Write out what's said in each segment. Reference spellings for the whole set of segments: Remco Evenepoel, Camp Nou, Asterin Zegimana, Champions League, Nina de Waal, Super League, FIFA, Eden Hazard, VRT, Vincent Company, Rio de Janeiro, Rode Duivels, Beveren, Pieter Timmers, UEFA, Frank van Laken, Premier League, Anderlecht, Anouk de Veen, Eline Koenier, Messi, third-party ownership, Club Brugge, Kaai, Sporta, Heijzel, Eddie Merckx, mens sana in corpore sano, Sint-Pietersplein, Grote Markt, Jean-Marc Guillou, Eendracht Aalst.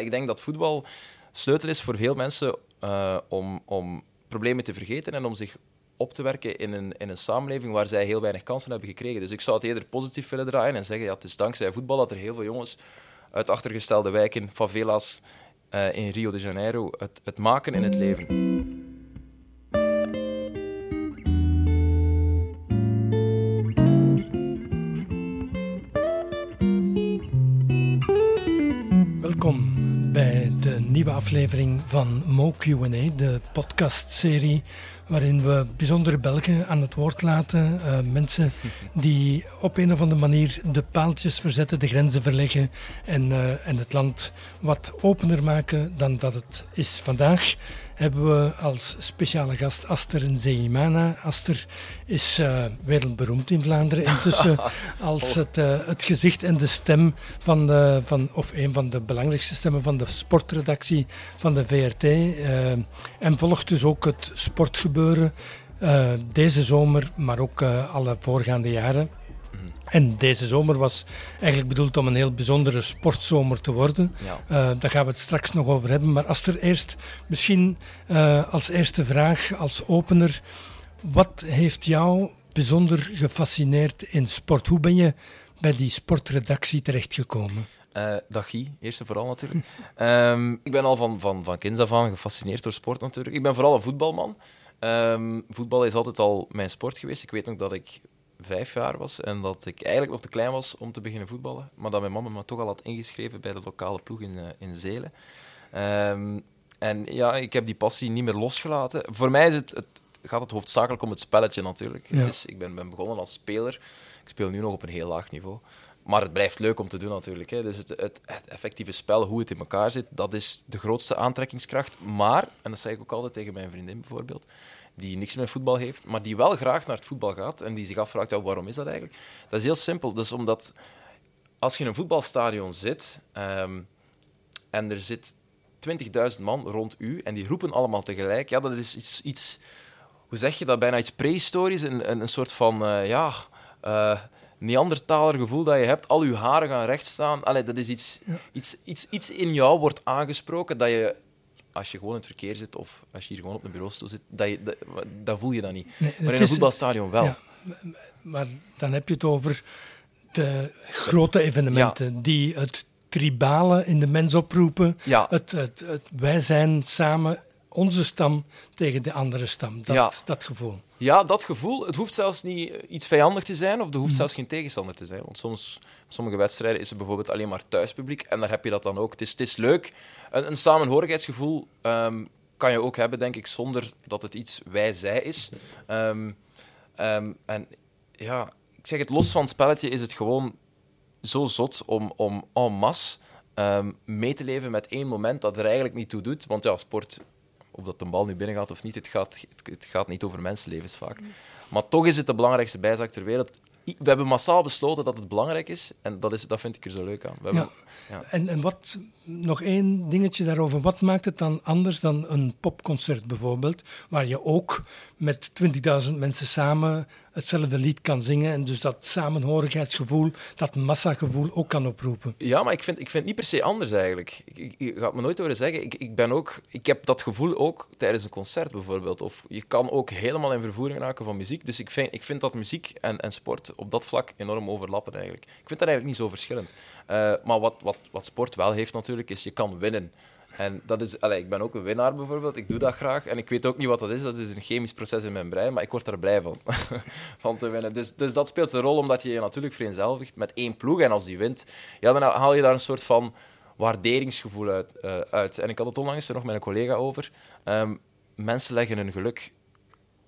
Ik denk dat voetbal sleutel is voor veel mensen om problemen te vergeten en om zich op te werken in een samenleving waar zij heel weinig kansen hebben gekregen. Dus ik zou het eerder positief willen draaien en zeggen, ja, het is dankzij voetbal dat er heel veel jongens uit achtergestelde wijken, favela's in Rio de Janeiro, het maken in het leven. Welkom bij de nieuwe aflevering van Mo Q&A, de podcastserie waarin we bijzondere Belgen aan het woord laten. Mensen die op een of andere manier de paaltjes verzetten, de grenzen verleggen en het land wat opener maken dan dat het is. Vandaag hebben we als speciale gast Asterin Zegimana. Aster is wereldberoemd in Vlaanderen intussen als het gezicht en de stem van een van de belangrijkste stemmen van de sportredactie van de VRT. En volgt dus ook het sportgebeuren deze zomer, maar ook alle voorgaande jaren. En deze zomer was eigenlijk bedoeld om een heel bijzondere sportzomer te worden. Ja. Daar gaan we het straks nog over hebben. Maar als er eerst, misschien als eerste vraag, als opener. Wat heeft jou bijzonder gefascineerd in sport? Hoe ben je bij die sportredactie terechtgekomen? Dag Guy, eerst en vooral natuurlijk. Ik ben al van kinds af aan gefascineerd door sport natuurlijk. Ik ben vooral een voetbalman. Voetbal is altijd al mijn sport geweest. Ik weet nog dat ik 5 jaar was en dat ik eigenlijk nog te klein was om te beginnen voetballen, maar dat mijn mama me toch al had ingeschreven bij de lokale ploeg in Zeele. En ja, ik heb die passie niet meer losgelaten. Voor mij is gaat het hoofdzakelijk om het spelletje natuurlijk. Ja. Dus ik ben begonnen als speler. Ik speel nu nog op een heel laag niveau. Maar het blijft leuk om te doen natuurlijk. Hè. Dus het effectieve spel, hoe het in elkaar zit, dat is de grootste aantrekkingskracht. Maar, en dat zeg ik ook altijd tegen mijn vriendin bijvoorbeeld, die niks met voetbal heeft, maar die wel graag naar het voetbal gaat en die zich afvraagt, ja, waarom is dat eigenlijk? Dat is heel simpel. Dat is omdat als je in een voetbalstadion zit en er zit 20.000 man rond u en die roepen allemaal tegelijk, ja, dat is iets hoe zeg je dat, bijna iets prehistorisch, een soort van, Neandertaler gevoel dat je hebt, al je haren gaan recht staan. Allee, dat is iets in jou wordt aangesproken dat je, als je gewoon in het verkeer zit of als je hier gewoon op een bureaustoel zit, dat voel je dat niet. Nee, maar in een voetbalstadion wel. Ja, maar dan heb je het over de grote evenementen die het tribale in de mens oproepen. Ja. Wij zijn samen onze stam tegen de andere stam. Dat gevoel. Ja, dat gevoel. Het hoeft zelfs niet iets vijandig te zijn of er hoeft zelfs geen tegenstander te zijn. Want sommige wedstrijden is er bijvoorbeeld alleen maar thuispubliek en daar heb je dat dan ook. Het is leuk. Een samenhorigheidsgevoel kan je ook hebben, denk ik, zonder dat het iets wij-zij is. En ja, ik zeg het, los van het spelletje is het gewoon zo zot om en masse mee te leven met één moment dat er eigenlijk niet toe doet. Want ja, sport, of dat de bal nu binnen gaat of niet, het gaat niet over mensenlevens vaak. Maar toch is het de belangrijkste bijzaak ter wereld. We hebben massaal besloten dat het belangrijk is en dat vind ik er zo leuk aan. En wat, nog één dingetje daarover, wat maakt het dan anders dan een popconcert bijvoorbeeld, waar je ook met 20.000 mensen samen hetzelfde lied kan zingen en dus dat samenhorigheidsgevoel, dat massagevoel ook kan oproepen? Ja, maar ik vind het niet per se anders eigenlijk. Je gaat me nooit horen zeggen, ik heb dat gevoel ook tijdens een concert bijvoorbeeld. Of je kan ook helemaal in vervoering raken van muziek. Dus ik vind dat muziek en sport op dat vlak enorm overlappen eigenlijk. Ik vind dat eigenlijk niet zo verschillend. Maar wat sport wel heeft natuurlijk, is je kan winnen. En dat is, ik ben ook een winnaar bijvoorbeeld, ik doe dat graag en ik weet ook niet wat dat is een chemisch proces in mijn brein, maar ik word er blij van te winnen. Dus dat speelt een rol, omdat je je natuurlijk vereenzelvigt met één ploeg en als die wint, ja, dan haal je daar een soort van waarderingsgevoel uit. En ik had het onlangs er nog met een collega over, mensen leggen hun geluk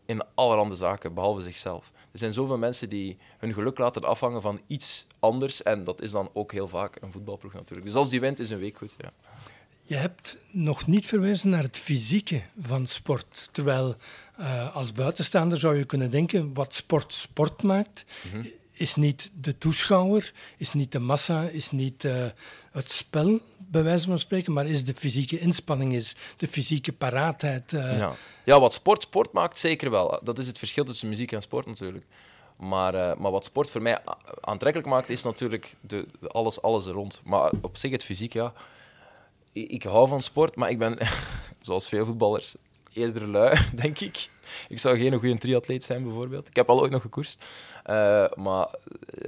in allerhande zaken, behalve zichzelf. Er zijn zoveel mensen die hun geluk laten afhangen van iets anders en dat is dan ook heel vaak een voetbalploeg natuurlijk. Dus als die wint, is een week goed, ja. Je hebt nog niet verwezen naar het fysieke van sport. Terwijl als buitenstaander zou je kunnen denken, wat sport maakt, is niet de toeschouwer, is niet de massa, is niet het spel, bij wijze van spreken, maar is de fysieke inspanning, is de fysieke paraatheid. Ja, wat sport maakt, zeker wel. Dat is het verschil tussen muziek en sport natuurlijk. Maar wat sport voor mij aantrekkelijk maakt, is natuurlijk alles er rond. Maar op zich het fysiek, ja. Ik hou van sport, maar ik ben, zoals veel voetballers, eerder lui, denk ik. Ik zou geen goede triatleet zijn, bijvoorbeeld. Ik heb al ooit nog gekoerst. Maar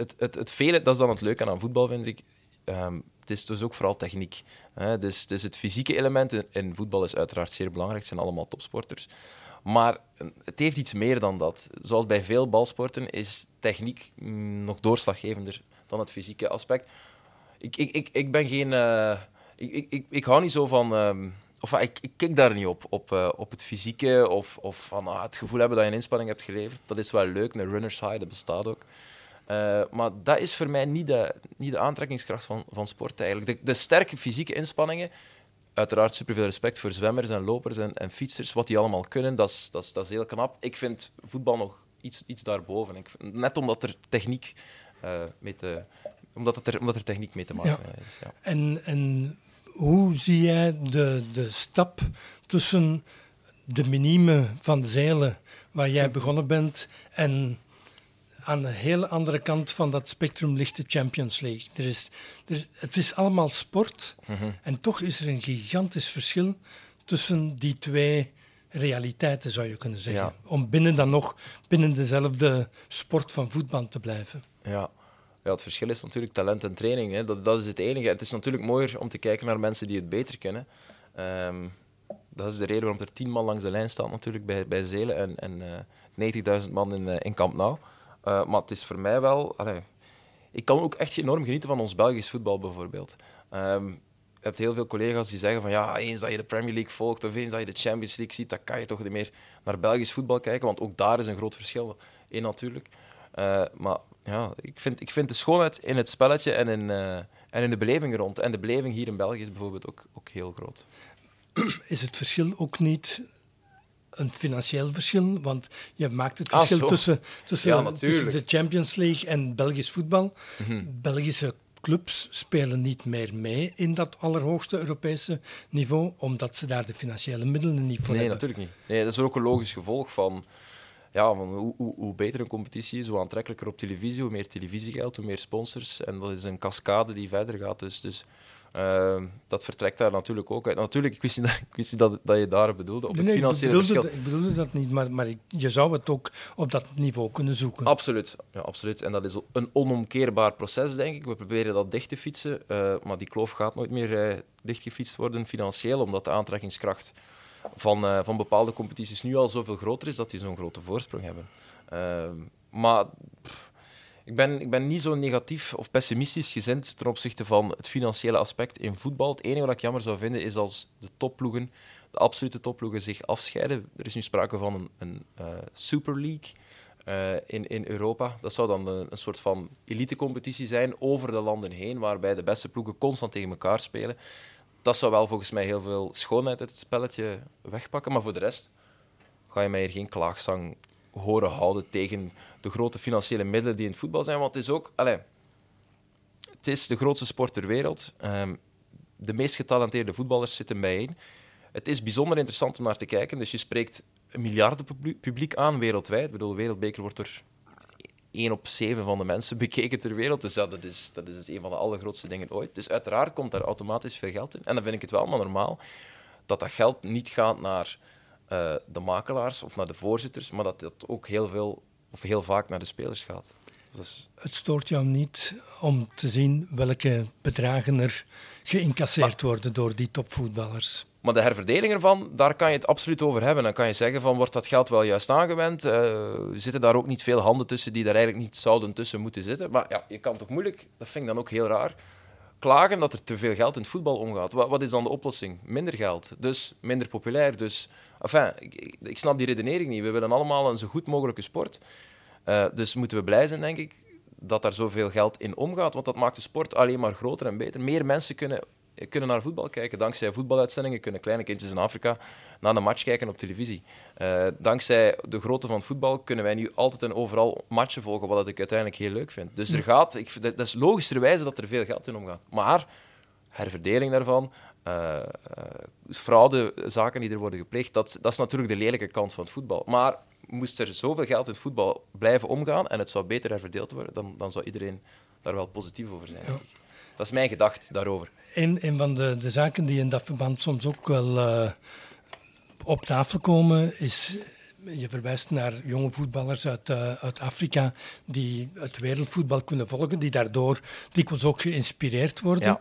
het vele, dat is dan het leuke aan voetbal, vind ik. Het is dus ook vooral techniek. Dus het fysieke element in voetbal is uiteraard zeer belangrijk. Het zijn allemaal topsporters. Maar het heeft iets meer dan dat. Zoals bij veel balsporten is techniek nog doorslaggevender dan het fysieke aspect. Ik ben geen... Ik hou niet zo van... Ik kijk daar niet op het fysieke of van het gevoel hebben dat je een inspanning hebt geleverd. Dat is wel leuk, een runner's high, dat bestaat ook. Maar dat is voor mij niet de aantrekkingskracht van sport eigenlijk. De sterke fysieke inspanningen, uiteraard superveel respect voor zwemmers en lopers en fietsers, wat die allemaal kunnen, dat is heel knap. Ik vind voetbal nog iets daarboven. Net omdat er techniek omdat er techniek mee te maken is. Ja. En hoe zie jij de stap tussen de minime van zeilen, waar jij begonnen bent, en aan de hele andere kant van dat spectrum ligt de Champions League? Het is allemaal sport, en toch is er een gigantisch verschil tussen die twee realiteiten, zou je kunnen zeggen. Ja. Om binnen dezelfde sport van voetbal te blijven. Ja. Ja, het verschil is natuurlijk talent en training. Hè. Dat is het enige. Het is natuurlijk mooier om te kijken naar mensen die het beter kunnen. Dat is de reden waarom er 10 man langs de lijn staat natuurlijk bij Zeele en 90.000 man in Camp Nou. Maar het is voor mij wel... ik kan ook echt enorm genieten van ons Belgisch voetbal bijvoorbeeld. Je hebt heel veel collega's die zeggen van ja, eens dat je de Premier League volgt of eens dat je de Champions League ziet, dan kan je toch niet meer naar Belgisch voetbal kijken, want ook daar is een groot verschil in natuurlijk. Maar ja, ik vind de schoonheid in het spelletje en in de beleving rond. En de beleving hier in België is bijvoorbeeld ook heel groot. Is het verschil ook niet een financieel verschil? Want je maakt het verschil tussen de Champions League en Belgisch voetbal. Mm-hmm. Belgische clubs spelen niet meer mee in dat allerhoogste Europese niveau, omdat ze daar de financiële middelen niet voor hebben. Natuurlijk niet. Nee, dat is ook een logisch gevolg van... Ja, van hoe beter een competitie is, hoe aantrekkelijker op televisie, hoe meer televisiegeld, hoe meer sponsors. En dat is een cascade die verder gaat. Dus dat vertrekt daar natuurlijk ook uit. Natuurlijk, ik wist niet dat je daar bedoelde, op het financiële verschil. Nee, ik bedoelde dat niet, maar je zou het ook op dat niveau kunnen zoeken. Absoluut. Ja, absoluut. En dat is een onomkeerbaar proces, denk ik. We proberen dat dicht te fietsen, maar die kloof gaat nooit meer dichtgefietst worden financieel, omdat de aantrekkingskracht... Van bepaalde competities nu al zoveel groter is dat die zo'n grote voorsprong hebben. Maar ik ben niet zo negatief of pessimistisch gezind ten opzichte van het financiële aspect in voetbal. Het enige wat ik jammer zou vinden is als de topploegen, de absolute topploegen, zich afscheiden. Er is nu sprake van een Super League in Europa. Dat zou dan een soort van elitecompetitie zijn over de landen heen, waarbij de beste ploegen constant tegen elkaar spelen. Dat zou wel volgens mij heel veel schoonheid uit het spelletje wegpakken. Maar voor de rest ga je mij hier geen klaagzang horen houden tegen de grote financiële middelen die in het voetbal zijn. Want het is ook... het is de grootste sport ter wereld. De meest getalenteerde voetballers zitten bijeen. Het is bijzonder interessant om naar te kijken. Dus je spreekt een miljarden publiek aan wereldwijd. Ik bedoel, wereldbeker wordt er 1 op 7 van de mensen bekeken ter wereld. Dus dat is dus een van de allergrootste dingen ooit. Dus uiteraard komt daar automatisch veel geld in. En dan vind ik het wel maar normaal dat geld niet gaat naar de makelaars of naar de voorzitters, maar dat dat ook heel veel of heel vaak naar de spelers gaat. Dus... Het stoort jou niet om te zien welke bedragen er geïncasseerd worden door die topvoetballers? Maar de herverdeling ervan, daar kan je het absoluut over hebben. Dan kan je zeggen, van wordt dat geld wel juist aangewend? Zitten daar ook niet veel handen tussen die daar eigenlijk niet zouden tussen moeten zitten? Maar ja, je kan toch moeilijk, dat vind ik dan ook heel raar, klagen dat er te veel geld in het voetbal omgaat. Wat is dan de oplossing? Minder geld, dus minder populair. Dus, ik snap die redenering niet. We willen allemaal een zo goed mogelijke sport. Dus moeten we blij zijn, denk ik, dat daar zoveel geld in omgaat. Want dat maakt de sport alleen maar groter en beter. Meer mensen kunnen naar voetbal kijken. Dankzij voetbaluitzendingen kunnen kleine kindjes in Afrika naar een match kijken op televisie. Dankzij de grootte van voetbal kunnen wij nu altijd en overal matchen volgen, wat ik uiteindelijk heel leuk vind. Dus dat is logischerwijze dat er veel geld in omgaat. Maar herverdeling daarvan, fraudezaken die er worden gepleegd, dat is natuurlijk de lelijke kant van het voetbal. Maar moest er zoveel geld in het voetbal blijven omgaan en het zou beter herverdeeld worden, dan zou iedereen daar wel positief over zijn. Ja. Dat is mijn gedachte daarover. Een van de zaken die in dat verband soms ook wel op tafel komen is... Je verwijst naar jonge voetballers uit Afrika die het wereldvoetbal kunnen volgen, die daardoor dikwijls ook geïnspireerd worden. Ja.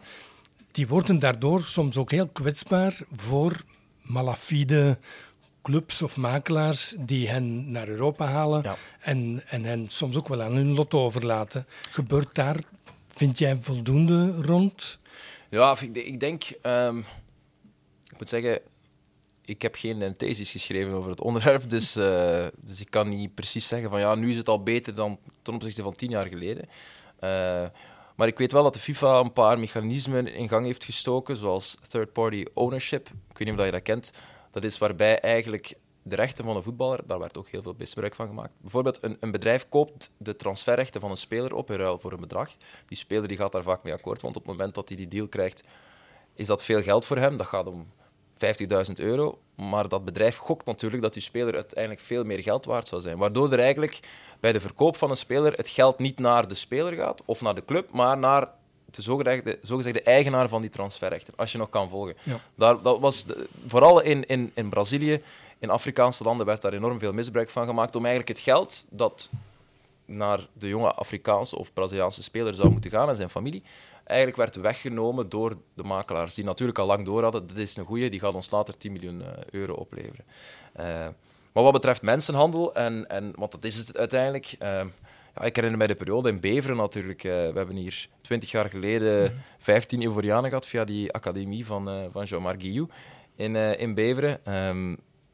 Die worden daardoor soms ook heel kwetsbaar voor malafide clubs of makelaars die hen naar Europa halen en hen soms ook wel aan hun lot overlaten. Gebeurt daar, vind jij, voldoende rond? Ja, ik denk... ik moet zeggen... Ik heb geen thesis geschreven over het onderwerp, dus ik kan niet precies zeggen van ja, nu is het al beter dan ten opzichte van 10 jaar geleden. Maar ik weet wel dat de FIFA een paar mechanismen in gang heeft gestoken, zoals third-party ownership. Ik weet niet of je dat kent. Dat is waarbij eigenlijk de rechten van een voetballer, daar werd ook heel veel misbruik van gemaakt. Bijvoorbeeld een bedrijf koopt de transferrechten van een speler op in ruil voor een bedrag. Die speler die gaat daar vaak mee akkoord, want op het moment dat hij die deal krijgt, is dat veel geld voor hem. Dat gaat om... €50.000, maar dat bedrijf gokt natuurlijk dat die speler uiteindelijk veel meer geld waard zou zijn. Waardoor er eigenlijk bij de verkoop van een speler het geld niet naar de speler gaat of naar de club, maar naar de zogezegde eigenaar van die transferrechten, als je nog kan volgen. Ja. Dat was vooral in Brazilië, in Afrikaanse landen, werd daar enorm veel misbruik van gemaakt om eigenlijk het geld dat naar de jonge Afrikaanse of Braziliaanse speler zou moeten gaan en zijn familie, eigenlijk werd weggenomen door de makelaars, die natuurlijk al lang door hadden, dit is een goeie, die gaat ons later €10 miljoen opleveren. Maar wat betreft mensenhandel, want dat is het uiteindelijk... ik herinner mij de periode in Beveren natuurlijk. We hebben hier 20 jaar geleden 15 Ivorianen gehad via die academie van Jean-Marc Guillou in Beveren.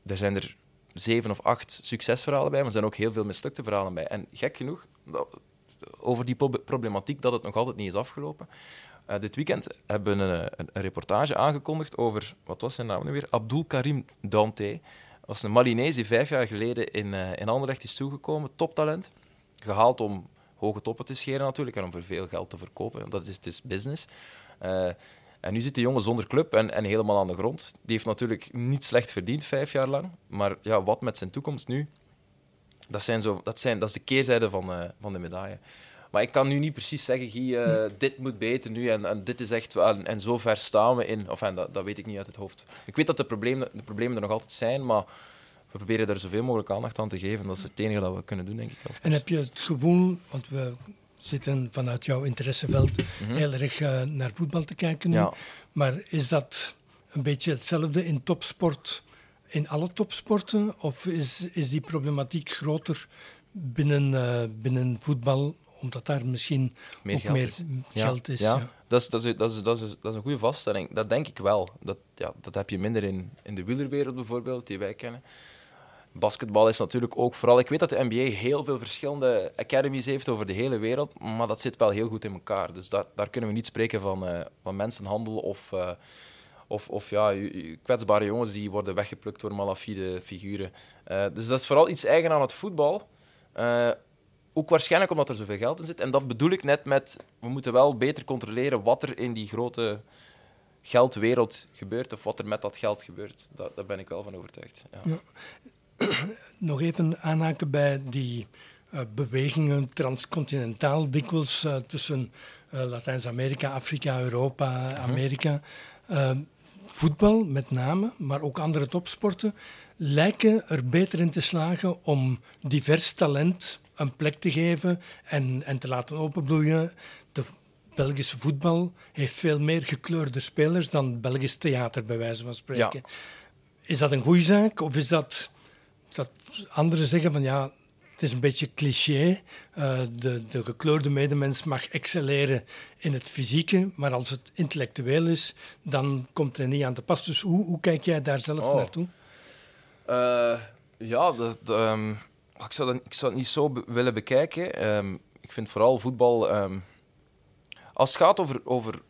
Daar zijn er 7 of 8 succesverhalen bij, maar er zijn ook heel veel mislukte verhalen bij. En gek genoeg... over die problematiek dat het nog altijd niet is afgelopen. Dit weekend hebben we een reportage aangekondigd over, wat was zijn naam nu weer? Abdul Karim Dante. Dat was een Malinees die 5 jaar geleden in Anderlecht is toegekomen. Toptalent. Gehaald om hoge toppen te scheren natuurlijk en om voor veel geld te verkopen. Het is business. En nu zit de jongen zonder club en helemaal aan de grond. Die heeft natuurlijk niet slecht verdiend 5 jaar lang. Maar ja, wat met zijn toekomst nu? Dat is de keerzijde van de medaille. Maar ik kan nu niet precies zeggen, Guy, dit moet beter nu en dit is echt... En zo ver staan we in... Enfin, dat weet ik niet uit het hoofd. Ik weet dat de problemen er nog altijd zijn, maar we proberen daar zoveel mogelijk aandacht aan te geven. Dat is het enige dat we kunnen doen, denk ik. En heb je het gevoel... Want we zitten vanuit jouw interesseveld heel erg naar voetbal te kijken nu. Ja. Maar is dat een beetje hetzelfde in topsport... In alle topsporten? Of is die problematiek groter binnen voetbal, omdat daar misschien meer geld is? Ja. Ja. Dat is een goede vaststelling. Dat denk ik wel. Dat heb je minder in de wielerwereld bijvoorbeeld, die wij kennen. Basketbal is natuurlijk ook vooral... Ik weet dat de NBA heel veel verschillende academies heeft over de hele wereld, maar dat zit wel heel goed in elkaar. Dus daar kunnen we niet spreken van mensenhandel of... kwetsbare jongens die worden weggeplukt door malafide figuren. Dus dat is vooral iets eigen aan het voetbal. Ook waarschijnlijk omdat er zoveel geld in zit. En dat bedoel ik net met... We moeten wel beter controleren wat er in die grote geldwereld gebeurt. Of wat er met dat geld gebeurt. Daar ben ik wel van overtuigd. Ja. Ja. Nog even aanhaken bij die... bewegingen transcontinentaal, dikwijls tussen Latijns-Amerika, Afrika, Europa, Amerika. Voetbal met name, maar ook andere topsporten, lijken er beter in te slagen om divers talent een plek te geven en te laten openbloeien. De Belgische voetbal heeft veel meer gekleurde spelers dan Belgisch theater, bij wijze van spreken. Ja. Is dat een goede zaak? Of is dat anderen zeggen van ja... Het is een beetje cliché. De gekleurde medemens mag excelleren in het fysieke, maar als het intellectueel is, dan komt er niet aan te pas. Dus hoe kijk jij daar zelf naartoe? Ik zou het niet zo willen bekijken. Ik vind vooral voetbal... als het gaat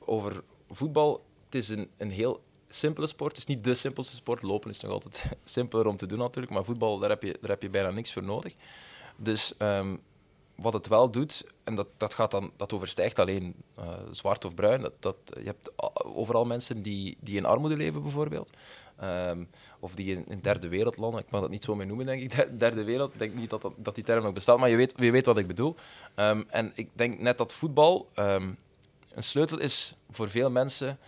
over voetbal, het is een heel... simpele sport. Het is niet de simpelste sport. Lopen is nog altijd simpeler om te doen natuurlijk. Maar voetbal, daar heb je bijna niks voor nodig. Dus wat het wel doet, en dat overstijgt alleen zwart of bruin. Je hebt overal mensen die in armoede leven bijvoorbeeld. Of die in derde wereldlanden. Ik mag dat niet zo meer noemen, denk ik. Derde wereld. Ik denk niet dat die term nog bestaat. Maar je weet wat ik bedoel. En ik denk net dat voetbal... Een sleutel is voor veel mensen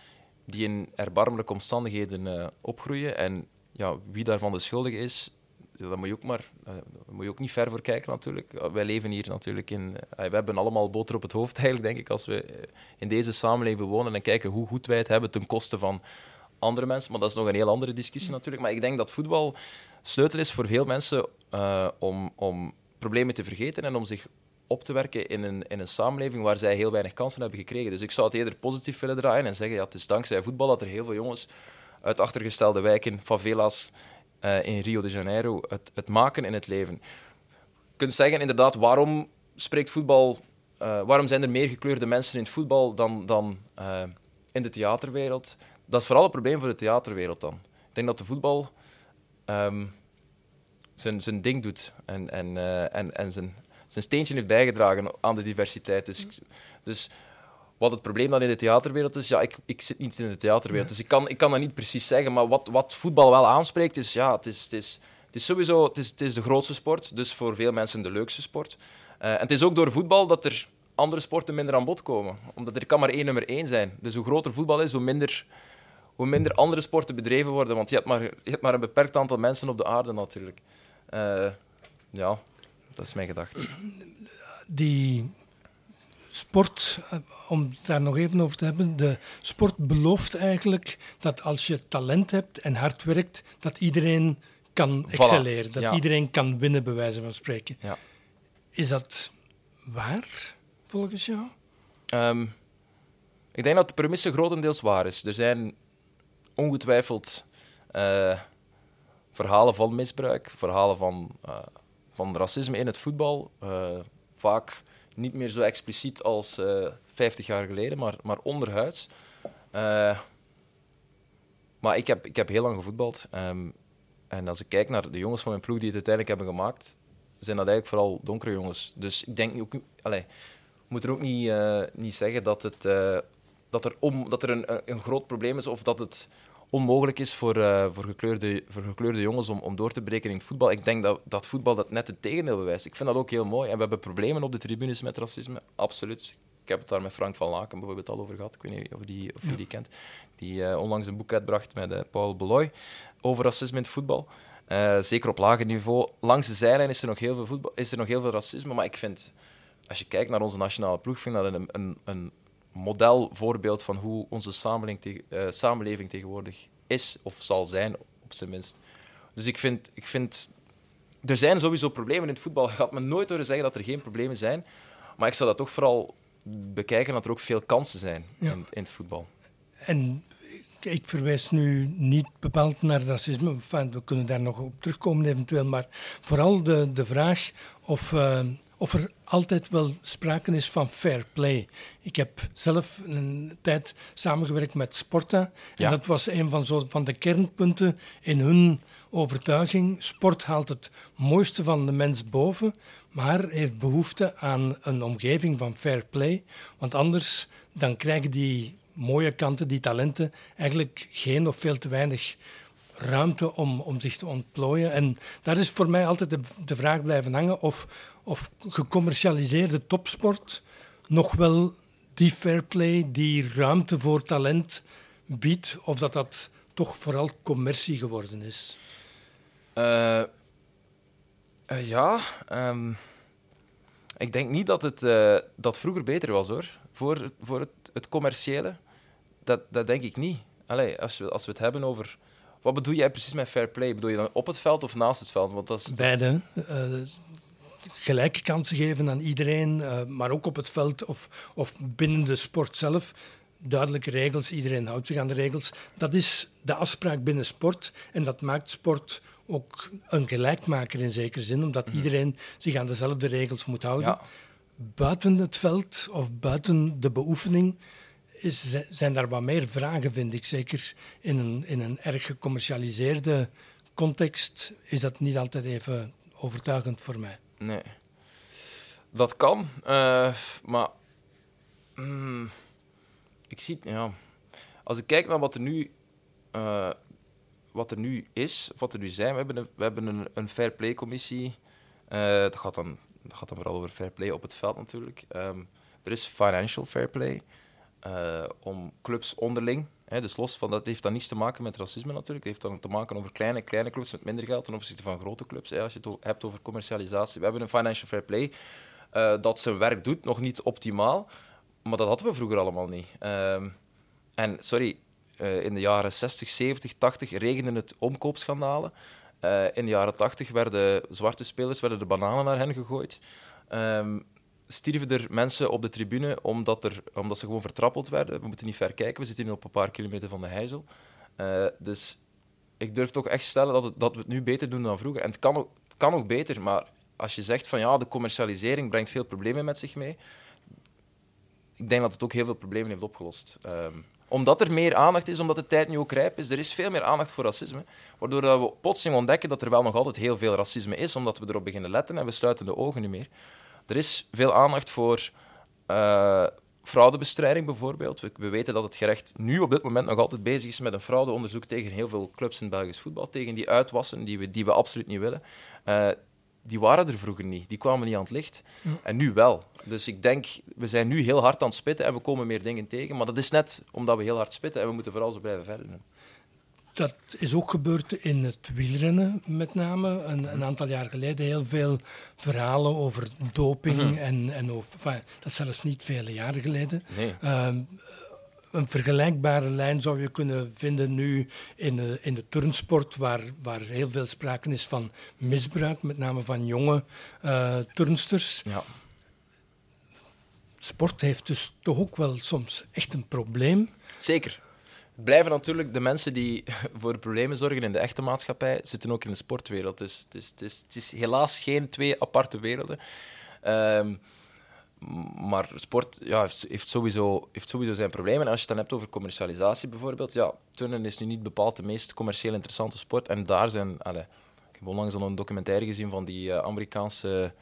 die in erbarmelijke omstandigheden opgroeien. En ja, wie daarvan de schuldige is, daar moet je ook niet ver voor kijken natuurlijk. Wij leven hier natuurlijk we hebben allemaal boter op het hoofd eigenlijk, denk ik, als we in deze samenleving wonen en kijken hoe goed wij het hebben ten koste van andere mensen. Maar dat is nog een heel andere discussie natuurlijk. Maar ik denk dat voetbal sleutel is voor veel mensen om problemen te vergeten en om zich op te werken in een samenleving waar zij heel weinig kansen hebben gekregen. Dus ik zou het eerder positief willen draaien en zeggen, ja, het is dankzij voetbal dat er heel veel jongens uit achtergestelde wijken, favela's in Rio de Janeiro, het maken in het leven. Je kunt zeggen, inderdaad, waarom spreekt voetbal... waarom zijn er meer gekleurde mensen in het voetbal dan in de theaterwereld? Dat is vooral een probleem voor de theaterwereld dan. Ik denk dat de voetbal zijn ding doet en zijn steentje heeft bijgedragen aan de diversiteit. Dus wat het probleem dan in de theaterwereld is, ja, ik zit niet in de theaterwereld, dus ik kan dat niet precies zeggen. Maar wat voetbal wel aanspreekt, is ja, het is sowieso het is de grootste sport, dus voor veel mensen de leukste sport. En het is ook door voetbal dat er andere sporten minder aan bod komen, omdat er kan maar één nummer één zijn. Dus hoe groter voetbal is, hoe minder andere sporten bedreven worden, want je hebt maar een beperkt aantal mensen op de aarde natuurlijk. Ja, dat is mijn gedachte. Die sport, om het daar nog even over te hebben, de sport belooft eigenlijk dat als je talent hebt en hard werkt, dat iedereen kan excelleren, voilà, dat iedereen kan winnen, bij wijze van spreken. Ja. Is dat waar, volgens jou? Ik denk dat de premisse grotendeels waar is. Er zijn ongetwijfeld verhalen van misbruik, verhalen van racisme in het voetbal. Vaak niet meer zo expliciet als 50 jaar geleden, maar onderhuids. Maar ik heb heel lang gevoetbald. En als ik kijk naar de jongens van mijn ploeg die het uiteindelijk hebben gemaakt, zijn dat eigenlijk vooral donkere jongens. Dus ik denk ook... moet er ook niet zeggen dat er een groot probleem is of dat het onmogelijk is voor gekleurde jongens om door te breken in het voetbal. Ik denk dat voetbal dat net het tegendeel bewijst. Ik vind dat ook heel mooi. En we hebben problemen op de tribunes met racisme. Absoluut. Ik heb het daar met Frank van Laken bijvoorbeeld al over gehad. Ik weet niet of je die kent. Die onlangs een boek uitbracht met Paul Beloy over racisme in het voetbal. Zeker op lager niveau. Langs de zijlijn is er nog heel veel racisme. Maar ik vind, als je kijkt naar onze nationale ploeg, vind ik dat een modelvoorbeeld van hoe onze samenleving tegenwoordig is, of zal zijn, op zijn minst. Dus ik vind... Er zijn sowieso problemen in het voetbal. Je gaat me nooit horen zeggen dat er geen problemen zijn. Maar ik zou dat toch vooral bekijken dat er ook veel kansen zijn in het voetbal. En ik verwijs nu niet bepaald naar racisme. Enfin, we kunnen daar nog op terugkomen eventueel. Maar vooral de vraag of er altijd wel sprake is van fair play. Ik heb zelf een tijd samengewerkt met Sporta. En dat was een van de kernpunten in hun overtuiging. Sport haalt het mooiste van de mens boven, maar heeft behoefte aan een omgeving van fair play. Want anders dan krijgen die mooie kanten, die talenten, eigenlijk geen of veel te weinig ruimte om zich te ontplooien. En daar is voor mij altijd de vraag blijven hangen of gecommercialiseerde topsport nog wel die fair play, die ruimte voor talent biedt, of dat toch vooral commercie geworden is. Ik denk niet dat het dat vroeger beter was, hoor. Voor het commerciële, dat denk ik niet. Allee, als we het hebben over... Wat bedoel jij precies met fair play? Bedoel je dan op het veld of naast het veld? Want dat is... Beide. Gelijke kansen geven aan iedereen, maar ook op het veld of binnen de sport zelf. Duidelijke regels, iedereen houdt zich aan de regels. Dat is de afspraak binnen sport en dat maakt sport ook een gelijkmaker in zekere zin, omdat iedereen zich aan dezelfde regels moet houden. Ja. Buiten het veld of buiten de beoefening zijn daar wat meer vragen, vind ik. Zeker in een erg gecommercialiseerde context is dat niet altijd even overtuigend voor mij. Nee. Dat kan, maar... ik zie... Ja. Als ik kijk naar wat er nu is, of wat er nu zijn... We hebben een fair play commissie. Dat gaat dan vooral over fair play op het veld natuurlijk. Er is financial fair play. om clubs onderling, hè, dus los van dat heeft dan niets te maken met racisme natuurlijk, het heeft dan te maken over kleine clubs met minder geld ten opzichte van grote clubs. Hè, als je het hebt over commercialisatie. We hebben een financial fair play dat zijn werk doet, nog niet optimaal, maar dat hadden we vroeger allemaal niet. In de jaren 60, 70, 80 regenden het omkoopschandalen. In de jaren 80 werden zwarte spelers de bananen naar hen gegooid. Stierven er mensen op de tribune omdat ze gewoon vertrappeld werden. We moeten niet ver kijken, we zitten nu op een paar kilometer van de Heijzel. Dus ik durf toch echt stellen dat we het nu beter doen dan vroeger. En het kan ook beter, maar als je zegt van ja, de commercialisering brengt veel problemen met zich mee. Ik denk dat het ook heel veel problemen heeft opgelost. Omdat er meer aandacht is, omdat de tijd nu ook rijp is. Er is veel meer aandacht voor racisme. Waardoor we plotseling ontdekken dat er wel nog altijd heel veel racisme is, omdat we erop beginnen letten en we sluiten de ogen niet meer. Er is veel aandacht voor fraudebestrijding bijvoorbeeld. We weten dat het gerecht nu op dit moment nog altijd bezig is met een fraudeonderzoek tegen heel veel clubs in Belgisch voetbal. Tegen die uitwassen die we absoluut niet willen. Die waren er vroeger niet. Die kwamen niet aan het licht. En nu wel. Dus ik denk, we zijn nu heel hard aan het spitten en we komen meer dingen tegen. Maar dat is net omdat we heel hard spitten en we moeten vooral zo blijven verder doen. Dat is ook gebeurd in het wielrennen met name. Een aantal jaar geleden heel veel verhalen over doping. En over, dat is zelfs niet vele jaren geleden. Nee. Een vergelijkbare lijn zou je kunnen vinden nu in de turnsport, waar heel veel sprake is van misbruik, met name van jonge turnsters. Ja. Sport heeft dus toch ook wel soms echt een probleem. Zeker. Het blijven natuurlijk de mensen die voor problemen zorgen in de echte maatschappij, zitten ook in de sportwereld. Dus het is helaas geen twee aparte werelden. Maar sport heeft sowieso zijn problemen. En als je het dan hebt over commercialisatie bijvoorbeeld, ja, turnen is nu niet bepaald de meest commercieel interessante sport. En daar zijn... ik heb onlangs al een documentaire gezien van die Amerikaanse...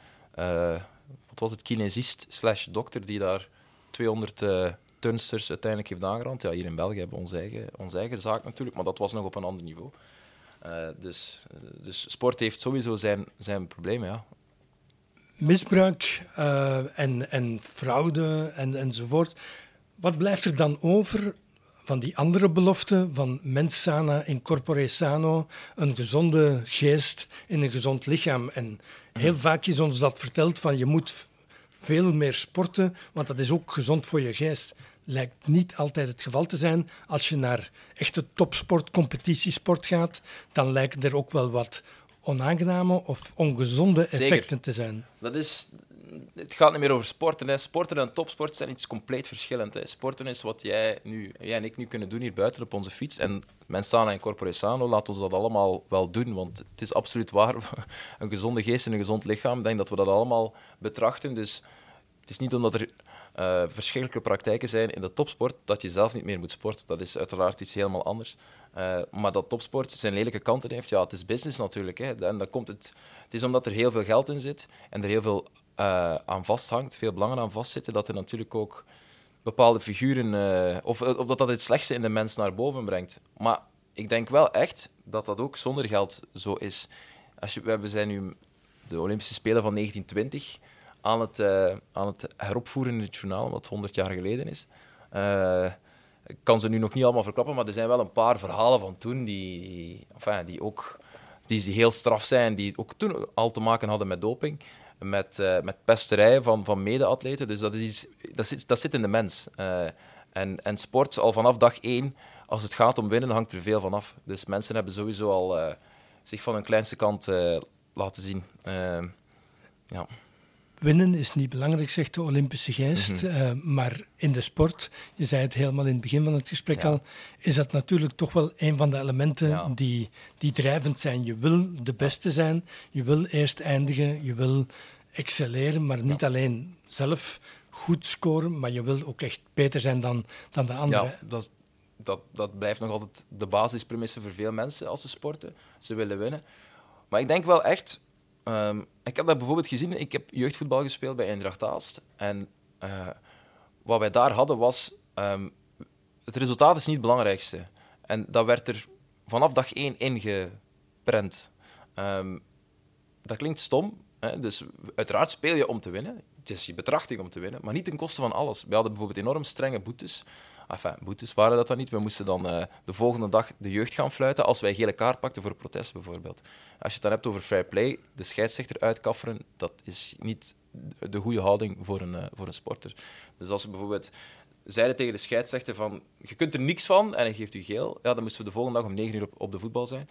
wat was het? Kinesist/dokter die daar 200 turnsters uiteindelijk heeft aangerand. Ja, hier in België hebben we onze eigen zaak natuurlijk, maar dat was nog op een ander niveau. Dus sport heeft sowieso zijn problemen, ja. Misbruik en fraude enzovoort. Wat blijft er dan over van die andere belofte van mens sana in corpore sano, een gezonde geest in een gezond lichaam? En heel vaak is ons dat verteld van je moet veel meer sporten, want dat is ook gezond voor je geest. Lijkt niet altijd het geval te zijn. Als je naar echte topsport, competitiesport gaat, dan lijken er ook wel wat onaangename of ongezonde effecten te zijn. Het gaat niet meer over sporten. Hè. Sporten en topsport zijn iets compleet verschillend. Hè. Sporten is wat jij en ik nu kunnen doen hier buiten op onze fiets. En mens sana en corpore sano, laat ons dat allemaal wel doen. Want het is absoluut waar. Een gezonde geest en een gezond lichaam. Ik denk dat we dat allemaal betrachten. Dus het is niet omdat er verschrikkelijke praktijken zijn in de topsport dat je zelf niet meer moet sporten. Dat is uiteraard iets helemaal anders. Maar dat topsport zijn lelijke kanten heeft, ja, het is business natuurlijk. Hè. En dan komt het is omdat er heel veel geld in zit en er heel veel aan vasthangt, veel belangen aan vastzitten, dat er natuurlijk ook bepaalde figuren... Of dat het slechtste in de mens naar boven brengt. Maar ik denk wel echt dat dat ook zonder geld zo is. We zijn nu de Olympische Spelen van 1920 aan het heropvoeren in het journaal, wat 100 jaar geleden is. Ik kan ze nu nog niet allemaal verklappen, maar er zijn wel een paar verhalen van toen die heel straf zijn, die ook toen al te maken hadden met doping, met pesterijen van mede-atleten. Dus dat is iets dat zit in de mens. En sport, al vanaf dag 1, als het gaat om winnen, hangt er veel van af. Dus mensen hebben sowieso al zich van hun kleinste kant laten zien. Ja. Winnen is niet belangrijk, zegt de Olympische geest, maar in de sport, je zei het helemaal in het begin van het gesprek al, is dat natuurlijk toch wel een van de elementen die drijvend zijn. Je wil de beste zijn, je wil eerst eindigen, je wil excelleren, maar niet alleen zelf goed scoren, maar je wil ook echt beter zijn dan de anderen. Ja, dat blijft nog altijd de basispremisse voor veel mensen als ze sporten. Ze willen winnen. Maar ik denk wel echt... ik heb dat bijvoorbeeld gezien. Ik heb jeugdvoetbal gespeeld bij Eendracht Aalst. En wat wij daar hadden was... het resultaat is niet het belangrijkste. En dat werd er vanaf dag 1 ingeprent. Dat klinkt stom. Hè? Dus uiteraard speel je om te winnen. het is je betrachting om te winnen, maar niet ten koste van alles. We hadden bijvoorbeeld enorm strenge boetes. Enfin, boetes waren dat dan niet. We moesten dan de volgende dag de jeugd gaan fluiten als wij gele kaart pakten voor protest, bijvoorbeeld. Als je het dan hebt over fair play, de scheidsrechter uitkafferen, dat is niet de goede houding voor een sporter. Dus als we bijvoorbeeld zeiden tegen de scheidsrechter van je kunt er niks van en hij geeft u geel, ja, dan moesten we de volgende dag om 9:00 op de voetbal zijn.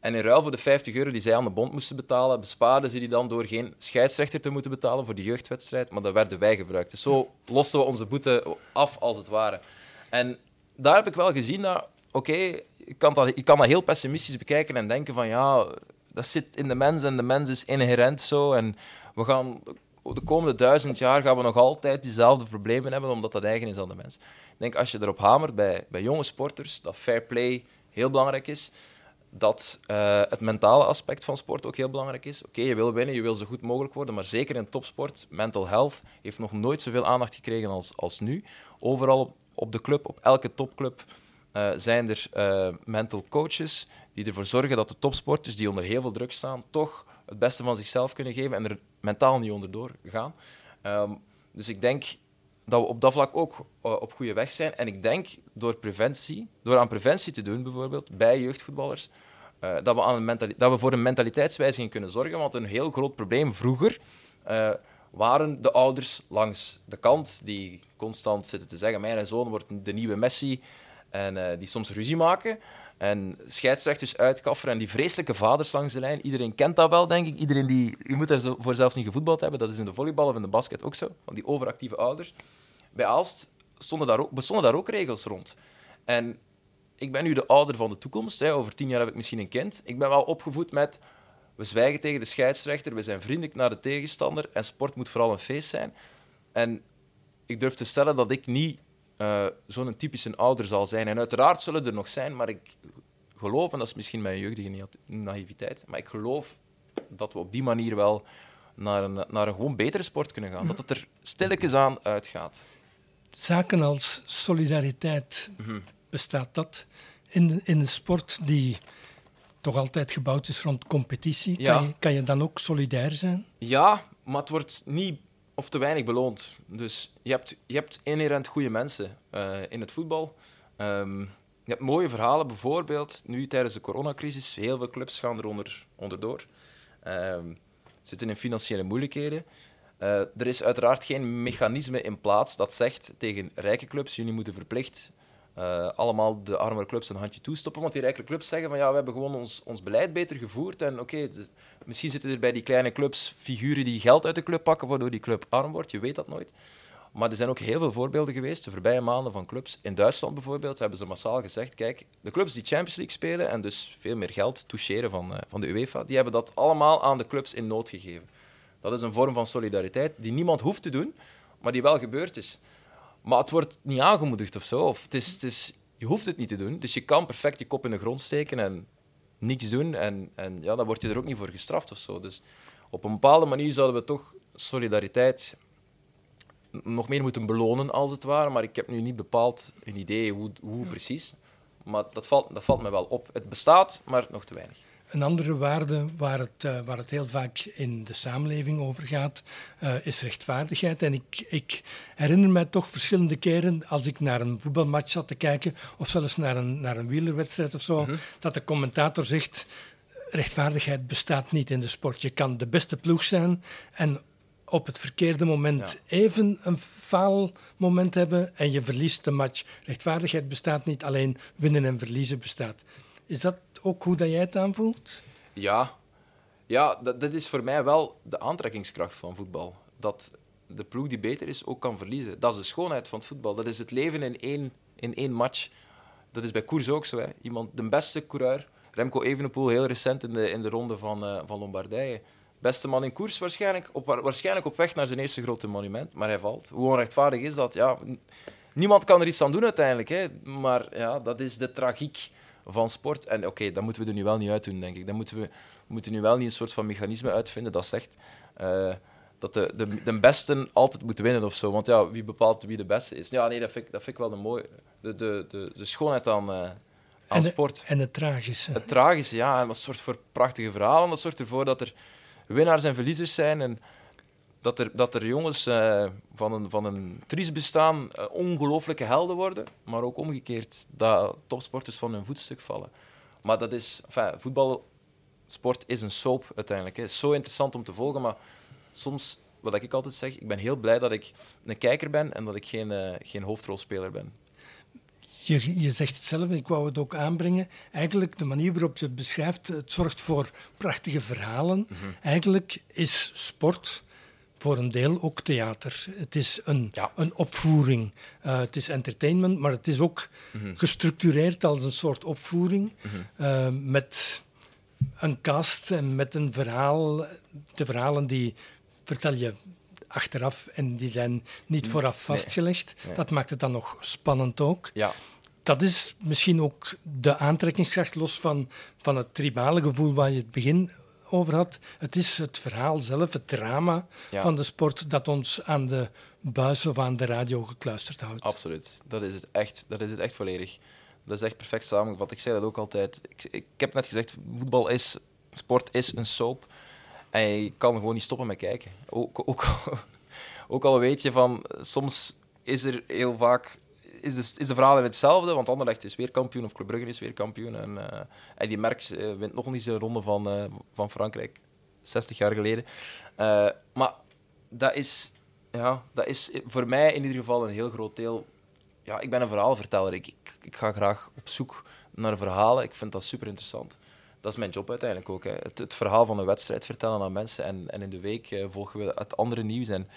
En in ruil voor de €50 die zij aan de bond moesten betalen, bespaarden ze die dan door geen scheidsrechter te moeten betalen voor die jeugdwedstrijd, maar dat werden wij gebruikt. Dus zo losten we onze boete af, als het ware. En daar heb ik wel gezien dat, oké, je kan dat heel pessimistisch bekijken en denken van, ja, dat zit in de mens en de mens is inherent zo. En we gaan de komende 1000 jaar gaan we nog altijd diezelfde problemen hebben, omdat dat eigen is aan de mens. Ik denk, als je erop hamert bij jonge sporters, dat fair play heel belangrijk is, dat het mentale aspect van sport ook heel belangrijk is. Oké, je wil winnen, je wil zo goed mogelijk worden, maar zeker in topsport, mental health heeft nog nooit zoveel aandacht gekregen als nu. Overal op de club, op elke topclub, zijn er mental coaches die ervoor zorgen dat de topsporters die onder heel veel druk staan, toch het beste van zichzelf kunnen geven en er mentaal niet onderdoor gaan. Dus ik denk dat we op dat vlak ook op goede weg zijn. En ik denk, door aan preventie te doen, bijvoorbeeld, bij jeugdvoetballers, dat we voor een mentaliteitswijziging kunnen zorgen. Want een heel groot probleem vroeger waren de ouders langs de kant, die constant zitten te zeggen, mijn zoon wordt de nieuwe Messi, en die soms ruzie maken, en scheidsrechters uitkafferen en die vreselijke vaders langs de lijn. Iedereen kent dat wel, denk ik. Je moet daarvoor zelfs niet gevoetbald hebben. Dat is in de volleybal of in de basket ook zo, van die overactieve ouders. Bij Aalst bestonden daar ook regels rond. En ik ben nu de ouder van de toekomst. Over 10 jaar heb ik misschien een kind. Ik ben wel opgevoed met, we zwijgen tegen de scheidsrechter, we zijn vriendelijk naar de tegenstander en sport moet vooral een feest zijn. En ik durf te stellen dat ik niet zo'n typische ouder zal zijn. En uiteraard zullen er nog zijn, maar ik geloof, en dat is misschien mijn jeugdige naïviteit, maar ik geloof dat we op die manier wel naar een gewoon betere sport kunnen gaan. Dat het er stilletjes aan uitgaat. Zaken als solidariteit, bestaat dat in de sport die toch altijd gebouwd is rond competitie? Ja. Kan je dan ook solidair zijn? Ja, maar het wordt niet of te weinig beloond. Dus je hebt inherent goede mensen in het voetbal. Je hebt mooie verhalen, bijvoorbeeld nu tijdens de coronacrisis. Heel veel clubs gaan er onderdoor. Zitten in financiële moeilijkheden. Er is uiteraard geen mechanisme in plaats dat zegt tegen rijke clubs, jullie moeten verplicht allemaal de armere clubs een handje toestoppen. Want die rijke clubs zeggen van ja, we hebben gewoon ons beleid beter gevoerd. En oké, misschien zitten er bij die kleine clubs figuren die geld uit de club pakken, waardoor die club arm wordt. Je weet dat nooit. Maar er zijn ook heel veel voorbeelden geweest de voorbije maanden van clubs. In Duitsland bijvoorbeeld hebben ze massaal gezegd, kijk, de clubs die Champions League spelen en dus veel meer geld toucheren van de UEFA, die hebben dat allemaal aan de clubs in nood gegeven. Dat is een vorm van solidariteit die niemand hoeft te doen, maar die wel gebeurd is. Maar het wordt niet aangemoedigd of zo. Of het is, je hoeft het niet te doen. Dus je kan perfect je kop in de grond steken en niks doen. En ja, dan word je er ook niet voor gestraft of zo. Dus op een bepaalde manier zouden we toch solidariteit nog meer moeten belonen, als het ware. Maar ik heb nu niet bepaald een idee hoe precies. Maar dat valt me wel op. Het bestaat, maar nog te weinig. Een andere waarde waar het heel vaak in de samenleving over gaat, is rechtvaardigheid. En ik herinner mij toch verschillende keren, als ik naar een voetbalmatch zat te kijken, of zelfs naar een wielerwedstrijd of zo, dat de commentator zegt, rechtvaardigheid bestaat niet in de sport. Je kan de beste ploeg zijn en op het verkeerde moment even een faalmoment hebben en je verliest de match. Rechtvaardigheid bestaat niet, alleen winnen en verliezen bestaat. Is dat ook hoe dat jij het aanvoelt? Ja, dat is voor mij wel de aantrekkingskracht van voetbal. Dat de ploeg die beter is ook kan verliezen. Dat is de schoonheid van het voetbal. Dat is het leven in één match. Dat is bij koers ook zo. Hè. Iemand, de beste coureur, Remco Evenepoel, heel recent in de ronde van Lombardije. Beste man in koers, waarschijnlijk op weg naar zijn eerste grote monument, maar hij valt. Hoe onrechtvaardig is dat? Ja, niemand kan er iets aan doen uiteindelijk. Hè. Maar ja, dat is de tragiek van sport. En oké, dat moeten we er nu wel niet uit doen, denk ik. Dan moeten we nu wel niet een soort van mechanisme uitvinden dat zegt dat de beste altijd moet winnen of zo. Want ja, wie bepaalt wie de beste is? Ja, nee, dat vind ik wel een mooie. De schoonheid aan sport. En het tragische. Het tragische, ja. En wat soort voor prachtige verhalen. Dat zorgt ervoor dat er winnaars en verliezers zijn. En dat er jongens van een triest bestaan ongelooflijke helden worden, maar ook omgekeerd, dat topsporters van hun voetstuk vallen. Maar dat is... Enfin, voetbalsport is een soap uiteindelijk. Het is zo interessant om te volgen, maar soms... Wat ik altijd zeg, ik ben heel blij dat ik een kijker ben en dat ik geen hoofdrolspeler ben. Je zegt het zelf, ik wou het ook aanbrengen. Eigenlijk, de manier waarop je het beschrijft, het zorgt voor prachtige verhalen. Mm-hmm. Eigenlijk is sport voor een deel ook theater. Het is een opvoering. Het is entertainment, maar het is ook gestructureerd als een soort opvoering met een cast en met een verhaal. De verhalen die... vertel je achteraf en die zijn niet vooraf vastgelegd. Nee. Dat maakt het dan nog spannend ook. Ja. Dat is misschien ook de aantrekkingskracht, los van het tribale gevoel waar je het begin over had. Het is het verhaal zelf, het drama van de sport, dat ons aan de buis of aan de radio gekluisterd houdt. Absoluut. Dat is het echt volledig. Dat is echt perfect samengevat. Ik zei dat ook altijd. Ik heb net gezegd, sport is een soap. En je kan gewoon niet stoppen met kijken. Ook al weet je van... Soms is er heel vaak... Is de verhaal hetzelfde, want Anderlecht is weer kampioen of Club Brugge is weer kampioen. En Eddie Merckx wint nog niet zijn ronde van Frankrijk. 60 jaar geleden. Maar dat is voor mij in ieder geval een heel groot deel... Ja, ik ben een verhaalverteller. Ik ga graag op zoek naar verhalen. Ik vind dat super interessant. Dat is mijn job uiteindelijk ook. Hè. Het verhaal van een wedstrijd vertellen aan mensen. En in de week volgen we het andere nieuws. En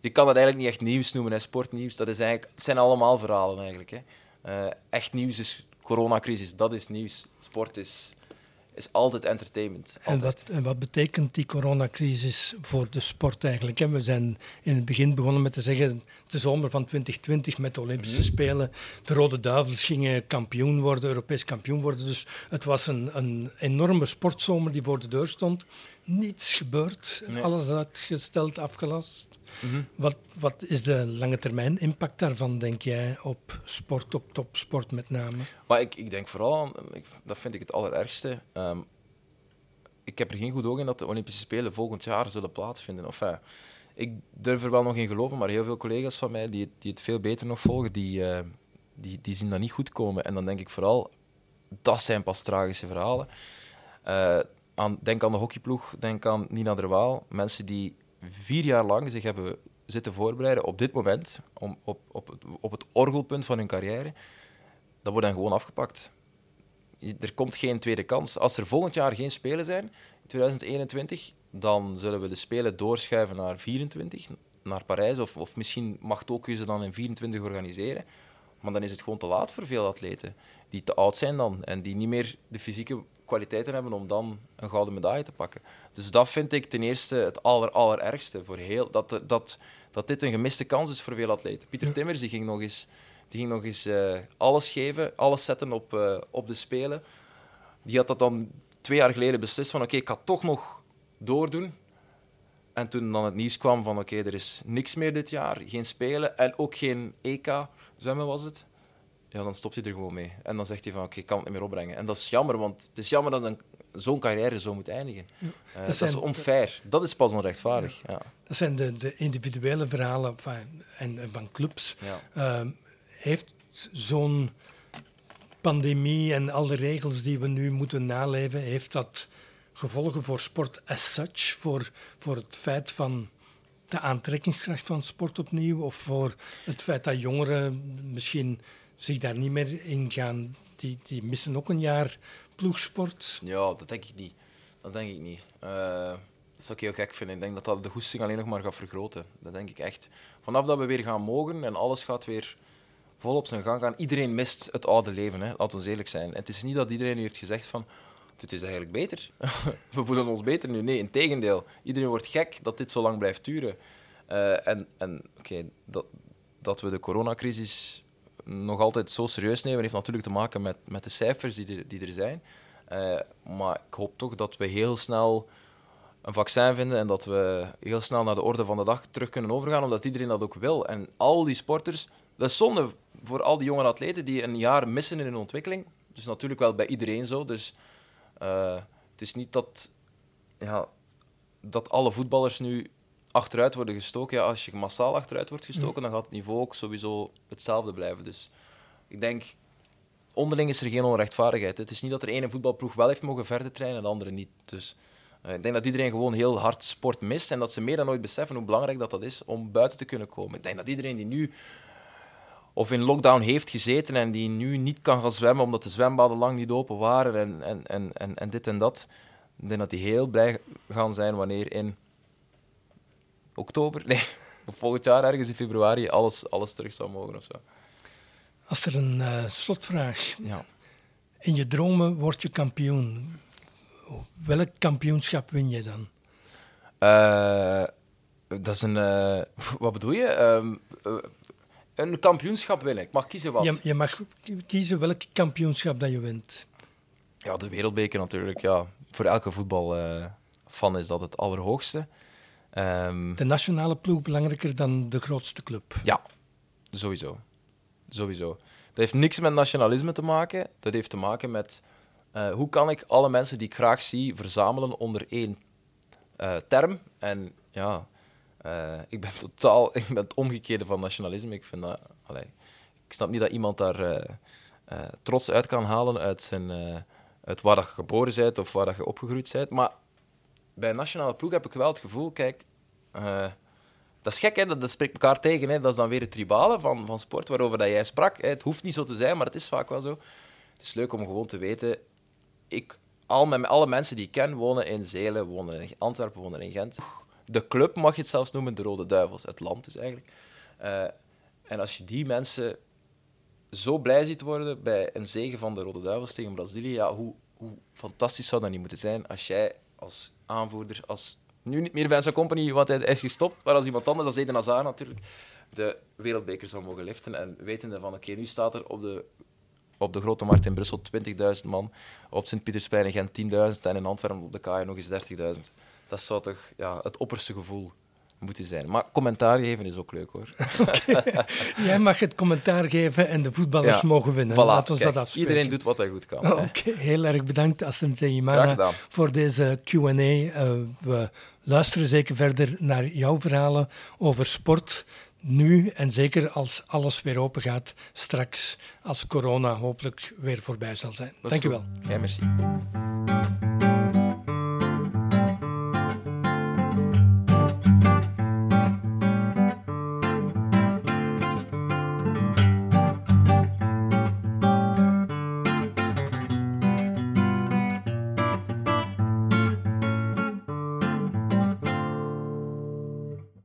je kan dat eigenlijk niet echt nieuws noemen. Hè. Sportnieuws, het zijn allemaal verhalen eigenlijk. Hè. Echt nieuws is coronacrisis, dat is nieuws. Sport is altijd entertainment. Altijd. En wat betekent die coronacrisis voor de sport eigenlijk? Hè? We zijn in het begin begonnen met te zeggen... de zomer van 2020 met de Olympische Spelen. De Rode Duivels gingen kampioen worden, Europees kampioen worden. Dus het was een enorme sportzomer die voor de deur stond. Niets gebeurd. Nee. Alles uitgesteld, afgelast. Mm-hmm. Wat is de lange termijn impact daarvan, denk jij, op sport, op topsport met name? Maar ik denk vooral aan, dat vind ik het allerergste. Ik heb er geen goed oog in dat de Olympische Spelen volgend jaar zullen plaatsvinden. Ik durf er wel nog in geloven, maar heel veel collega's van mij die het veel beter nog volgen, die zien dat niet goed komen. En dan denk ik vooral, dat zijn pas tragische verhalen. Denk aan de hockeyploeg, denk aan Nina de Waal. Mensen die 4 jaar lang zich hebben zitten voorbereiden op dit moment, op het orgelpunt van hun carrière, dat wordt dan gewoon afgepakt. Er komt geen tweede kans. Als er volgend jaar geen Spelen zijn, in 2021, dan zullen we de Spelen doorschuiven naar 24, naar Parijs. Of misschien mag Tokio ze dan in 24 organiseren. Maar dan is het gewoon te laat voor veel atleten, die te oud zijn dan en die niet meer de fysieke kwaliteiten hebben om dan een gouden medaille te pakken. Dus dat vind ik ten eerste het allerergste. Dat dit een gemiste kans is voor veel atleten. Pieter Timmers die ging nog eens alles geven, alles zetten op de Spelen. Die had dat dan 2 jaar geleden beslist van oké, ik ga toch nog doordoen. En toen dan het nieuws kwam van oké, er is niks meer dit jaar, geen Spelen en ook geen EK, zwemmen was het. Ja, dan stopt hij er gewoon mee. En dan zegt hij van, oké, ik kan het niet meer opbrengen. En dat is jammer, want het is jammer dat zo'n carrière zo moet eindigen. Ja, dat is onfair. Dat is pas onrechtvaardig. Ja. Ja. Dat zijn de individuele verhalen van clubs. Ja. Heeft zo'n pandemie en alle regels die we nu moeten naleven, heeft dat gevolgen voor sport as such? Voor het feit van... de aantrekkingskracht van sport opnieuw? Of voor het feit dat jongeren misschien... zich daar niet meer in gaan. Die missen ook een jaar ploegsport. Ja, dat denk ik niet. Dat zou ik heel gek vinden. Ik denk dat de goesting alleen nog maar gaat vergroten. Dat denk ik echt. Vanaf dat we weer gaan mogen en alles gaat weer vol op zijn gang gaan. Iedereen mist het oude leven, hè. Laten we eerlijk zijn. En het is niet dat iedereen nu heeft gezegd van... dit is eigenlijk beter. We voelen ons beter nu. Nee, integendeel. Iedereen wordt gek dat dit zo lang blijft duren. Dat we de coronacrisis... nog altijd zo serieus nemen, heeft natuurlijk te maken met de cijfers die er zijn. Maar ik hoop toch dat we heel snel een vaccin vinden en dat we heel snel naar de orde van de dag terug kunnen overgaan, omdat iedereen dat ook wil. En al die sporters, dat is zonde voor al die jonge atleten die een jaar missen in hun ontwikkeling. Dus natuurlijk wel bij iedereen zo. Dus het is niet dat alle voetballers nu achteruit worden gestoken. Ja, als je massaal achteruit wordt gestoken, dan gaat het niveau ook sowieso hetzelfde blijven. Dus ik denk, onderling is er geen onrechtvaardigheid. Het is niet dat er ene voetbalploeg wel heeft mogen verder trainen en de andere niet. Dus ik denk dat iedereen gewoon heel hard sport mist en dat ze meer dan ooit beseffen hoe belangrijk dat is om buiten te kunnen komen. Ik denk dat iedereen die nu of in lockdown heeft gezeten en die nu niet kan gaan zwemmen omdat de zwembaden lang niet open waren en dit en dat, ik denk dat die heel blij gaan zijn wanneer in oktober, volgend jaar ergens in februari, alles terug zou mogen of zo. Als er een slotvraag. Ja. In je dromen word je kampioen. Welk kampioenschap win je dan? Dat is een... wat bedoel je? Een kampioenschap winnen. Ik mag kiezen wat. Je mag kiezen welk kampioenschap dat je wint. Ja, de wereldbeker natuurlijk. Ja. Voor elke voetbalfan is dat het allerhoogste. De nationale ploeg belangrijker dan de grootste club? Ja, sowieso. Dat heeft niks met nationalisme te maken. Dat heeft te maken met hoe kan ik alle mensen die ik graag zie verzamelen onder één term. En ja, ik ben het omgekeerde van nationalisme. Ik vind dat, ik snap niet dat iemand daar trots uit kan halen uit waar dat je geboren bent of waar dat je opgegroeid bent. Maar bij een nationale ploeg heb ik wel het gevoel, kijk... dat is gek, hè? Dat spreekt elkaar tegen. Hè? Dat is dan weer het tribale van sport waarover dat jij sprak. Hè? Het hoeft niet zo te zijn, maar het is vaak wel zo. Het is leuk om gewoon te weten... Alle mensen die ik ken wonen in Zeele, wonen in Antwerpen, wonen in Gent. De club mag je het zelfs noemen, de Rode Duivels. Het land dus eigenlijk. En als je die mensen zo blij ziet worden bij een zege van de Rode Duivels tegen Brazilië, ja, hoe fantastisch zou dat niet moeten zijn als jij als aanvoerder... Nu niet meer Vincent Company, want hij is gestopt. Maar als iemand anders, als Eden Hazard natuurlijk, de wereldbeker zou mogen liften. En wetende van, oké, nu staat er op de Grote Markt in Brussel 20.000 man. Op Sint-Pietersplein in Gent 10.000. En in Antwerpen op de Kaai nog eens 30.000. Dat zou toch het opperste gevoel moeten zijn. Maar commentaar geven is ook leuk, hoor. Okay. Jij mag het commentaar geven en de voetballers mogen winnen. Voilà, laten we dat afspreken. Iedereen doet wat hij goed kan. Okay. Heel erg bedankt, Asterin Zegimana, voor deze Q&A. We luisteren zeker verder naar jouw verhalen over sport nu en zeker als alles weer open gaat straks, als corona hopelijk weer voorbij zal zijn. Dank je wel. Merci.